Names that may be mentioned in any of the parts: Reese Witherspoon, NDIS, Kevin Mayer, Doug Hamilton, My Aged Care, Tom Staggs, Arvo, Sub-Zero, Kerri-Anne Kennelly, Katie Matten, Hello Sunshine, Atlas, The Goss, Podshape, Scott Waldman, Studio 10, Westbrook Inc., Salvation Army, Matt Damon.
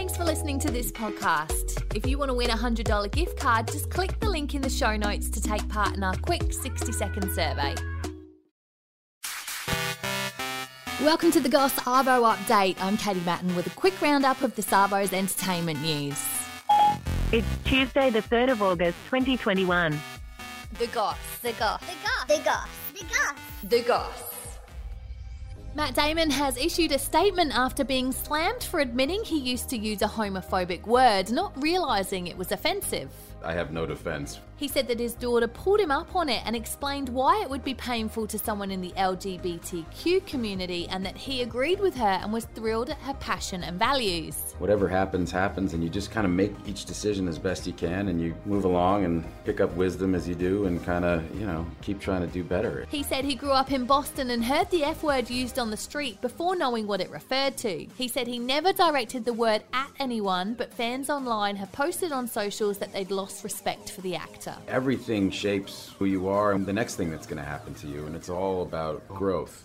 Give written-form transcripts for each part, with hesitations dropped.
Thanks for listening to this podcast. If you want to win a $100 gift card, just click the link in the show notes to take part in our quick 60-second survey. Welcome to the Goss Arvo Update. I'm Katie Matten with a quick roundup of this Arvo's entertainment news. It's Tuesday the 3rd of August 2021. The Goss. The Goss. The Goss. The Goss. The Goss. The Goss. Matt Damon has issued a statement after being slammed for admitting he used to use a homophobic word, not realising it was offensive. I have no defence. He said that his daughter pulled him up on it and explained why it would be painful to someone in the LGBTQ community, and that he agreed with her and was thrilled at her passion and values. Whatever happens, happens, and you just kind of make each decision as best you can, and you move along and pick up wisdom as you do and kind of, you know, keep trying to do better. He said he grew up in Boston and heard the F word used on the street before knowing what it referred to. He said he never directed the word at anyone, but fans online have posted on socials that they'd lost respect for the actor. Everything shapes who you are and the next thing that's going to happen to you, and it's all about growth.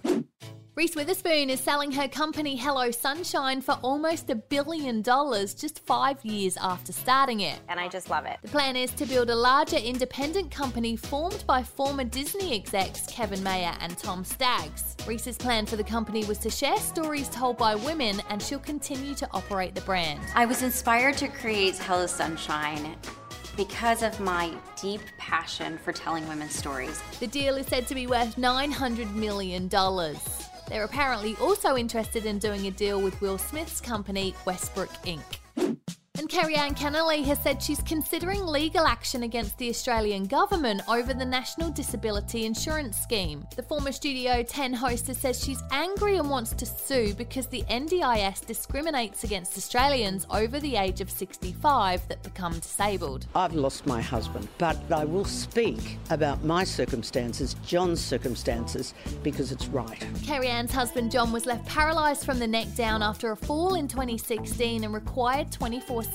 Reese Witherspoon is selling her company Hello Sunshine for almost $1 billion just 5 years after starting it. And I just love it. The plan is to build a larger independent company formed by former Disney execs Kevin Mayer and Tom Staggs. Reese's plan for the company was to share stories told by women, and she'll continue to operate the brand. I was inspired to create Hello Sunshine because of my deep passion for telling women's stories. The deal is said to be worth $900 million. They're apparently also interested in doing a deal with Will Smith's company, Westbrook Inc. And Kerri-Anne Kennelly has said she's considering legal action against the Australian government over the National Disability Insurance Scheme. The former Studio 10 hostess says she's angry and wants to sue because the NDIS discriminates against Australians over the age of 65 that become disabled. I've lost my husband, but I will speak about my circumstances, John's circumstances, because it's right. Kerri-Anne's husband John was left paralysed from the neck down after a fall in 2016 and required 24/7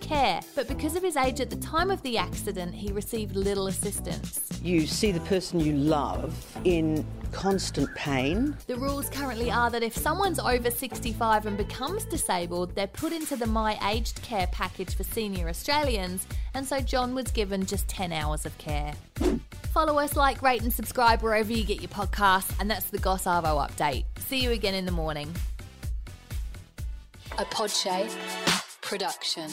care, but because of his age at the time of the accident, he received little assistance. You see the person you love in constant pain. The rules currently are that if someone's over 65 and becomes disabled, they're put into the My Aged Care package for senior Australians, and so John was given just 10 hours of care. Follow us, like, rate and subscribe wherever you get your podcasts, and that's the Goss Arvo Update. See you again in the morning. A Podshape production.